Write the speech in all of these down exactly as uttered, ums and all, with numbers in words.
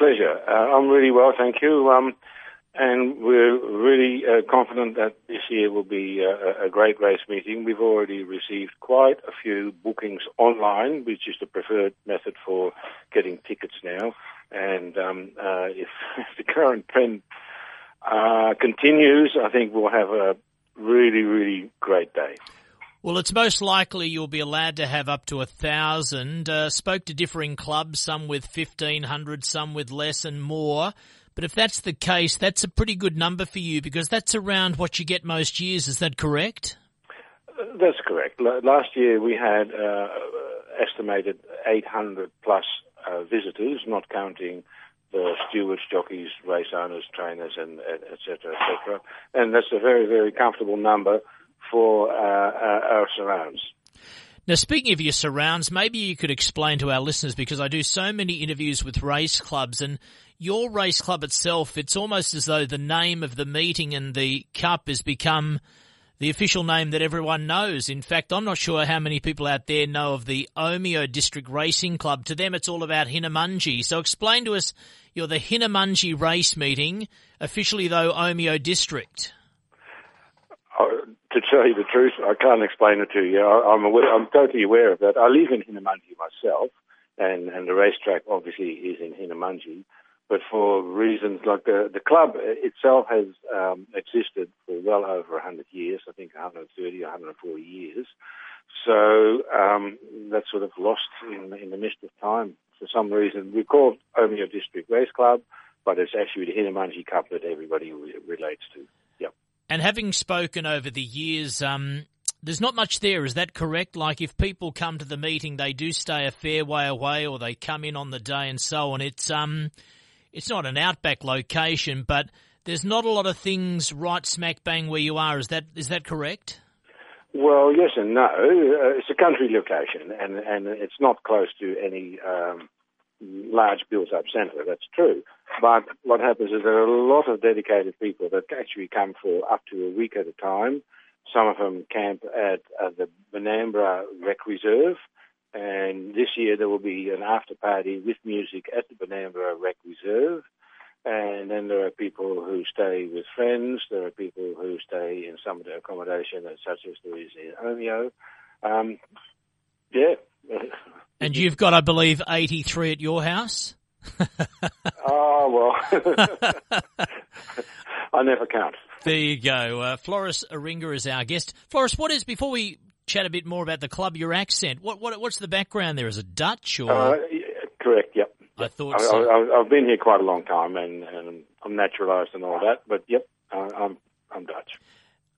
Pleasure. Uh, I'm really well, thank you. Um, and we're really uh, confident that this year will be uh, a great race meeting. We've already received quite a few bookings online, which is the preferred method for getting tickets now. And um, uh, if the current trend uh, continues, I think we'll have a really, really great day. Well, it's most likely you'll be allowed to have up to a thousand. Uh, spoke to differing clubs, some with fifteen hundred, some with less and more. But if that's the case, that's a pretty good number for you because that's around what you get most years. Is that correct? Uh, that's correct. L- last year we had uh, estimated eight hundred plus uh, visitors, not counting the stewards, jockeys, race owners, trainers, and et cetera, et cetera. And that's a very, very comfortable number for uh, our surrounds. Now, speaking of your surrounds, maybe you could explain to our listeners, because I do so many interviews with race clubs, and your race club itself, it's almost as though the name of the meeting and the cup has become the official name that everyone knows. In fact, I'm not sure how many people out there know of the Omeo District Racing Club. To them, it's all about Hinnomunjie. So explain to us, you're the Hinnomunjie race meeting, officially though Omeo District. Oh, to tell you the truth, I can't explain it to you. I, I'm aware, I'm totally aware of that. I live in Hinnomunjie myself, and, and the racetrack obviously is in Hinnomunjie. But for reasons like the, the club itself has um, existed for well over one hundred years, I think one hundred thirty, one hundred forty years. So um, that's sort of lost in, in the mist of time for some reason. We call it Omeo District Race Club, but it's actually the Hinnomunjie Cup that everybody re- relates to. Yep. And having spoken over the years, um, there's not much there, is that correct? Like if people come to the meeting, they do stay a fair way away or they come in on the day and so on. It's um, it's not an outback location, but there's not a lot of things right smack bang where you are. Is that is that correct? Well, yes and no. Uh, it's a country location and, and it's not close to any um, large built-up centre, that's true. But what happens is there are a lot of dedicated people that actually come for up to a week at a time. Some of them camp at uh, the Benambra Rec Reserve, and this year there will be an after-party with music at the Benambra Rec Reserve. And then there are people who stay with friends, there are people who stay in some of the accommodation, such as there is in Omeo. Um, yeah. And you've got, I believe, eighty-three at your house? Oh, well, I never count. There you go. Uh, Floris Oringa is our guest. Floris, what is, before we chat a bit more about the club, your accent, what, what what's the background there? Is it Dutch? Or uh, yeah, correct, yep. I thought I, so. I, I've been here quite a long time and, and I'm naturalised and all that, but yep, I, I'm I'm Dutch.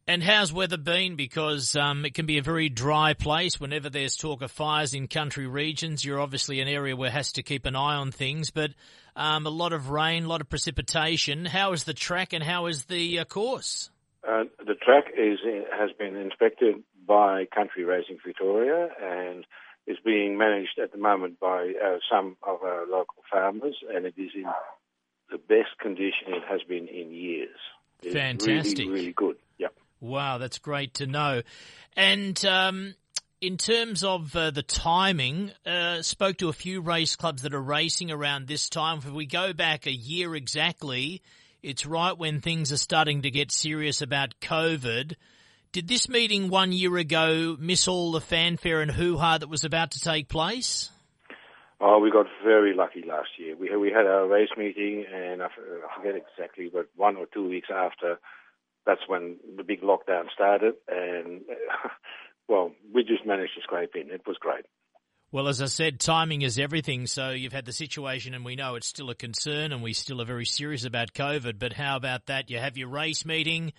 And how's weather been? Because um, it can be a very dry place whenever there's talk of fires in country regions. You're obviously an area where it has to keep an eye on things, but um, a lot of rain, a lot of precipitation. How is the track and how is the uh, course? Uh, the track is has been inspected by Country Racing Victoria and is being managed at the moment by uh, some of our local farmers, and it is in the best condition it has been in years. It's fantastic. Really, really good, yeah. Wow, that's great to know. And um, in terms of uh, the timing, uh, spoke to a few race clubs that are racing around this time. If we go back a year exactly, it's right when things are starting to get serious about COVID. Did this meeting one year ago miss all the fanfare and hoo-ha that was about to take place? Oh, we got very lucky last year. We, we had our race meeting, and I forget exactly, but one or two weeks after, that's when the big lockdown started, and, well, we just managed to scrape in. It was great. Well, as I said, timing is everything, so you've had the situation, and we know it's still a concern, and we still are very serious about COVID, but how about that? You have your race meeting,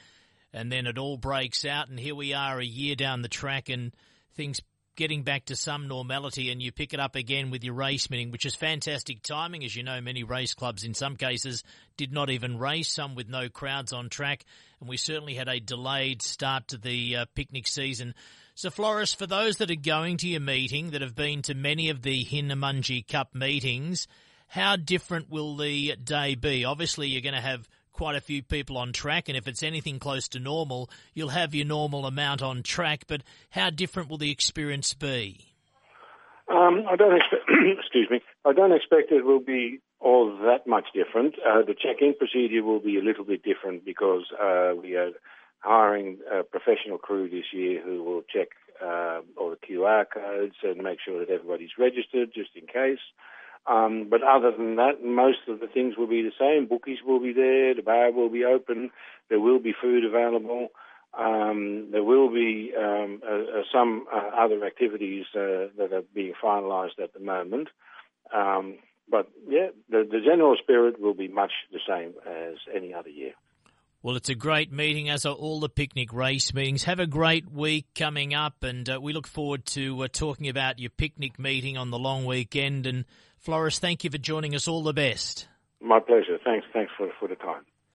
and then it all breaks out, and here we are a year down the track, and things getting back to some normality, and you pick it up again with your race meeting, which is fantastic timing. As you know, many race clubs in some cases did not even race, some with no crowds on track, and we certainly had a delayed start to the uh, picnic season. So, Floris, for those that are going to your meeting, that have been to many of the Hinnomunjie Cup meetings, how different will the day be? Obviously, you're going to have quite a few people on track, and if it's anything close to normal, you'll have your normal amount on track, but how different will the experience be? Um, I don't expect, excuse me, I don't expect it will be all that that much different. Uh, the check-in procedure will be a little bit different because uh, we are hiring a professional crew this year who will check uh, all the Q R codes and make sure that everybody's registered just in case. Um, but other than that, most of the things will be the same. Bookies will be there, the bar will be open, there will be food available. Um, there will be um, uh, some uh, other activities uh, that are being finalised at the moment. Um, but, yeah, the, the general spirit will be much the same as any other year. Well, it's a great meeting, as are all the picnic race meetings. Have a great week coming up, and uh, we look forward to uh, talking about your picnic meeting on the long weekend. And, Floris, thank you for joining us. All the best. My pleasure. Thanks, thanks for, for the time.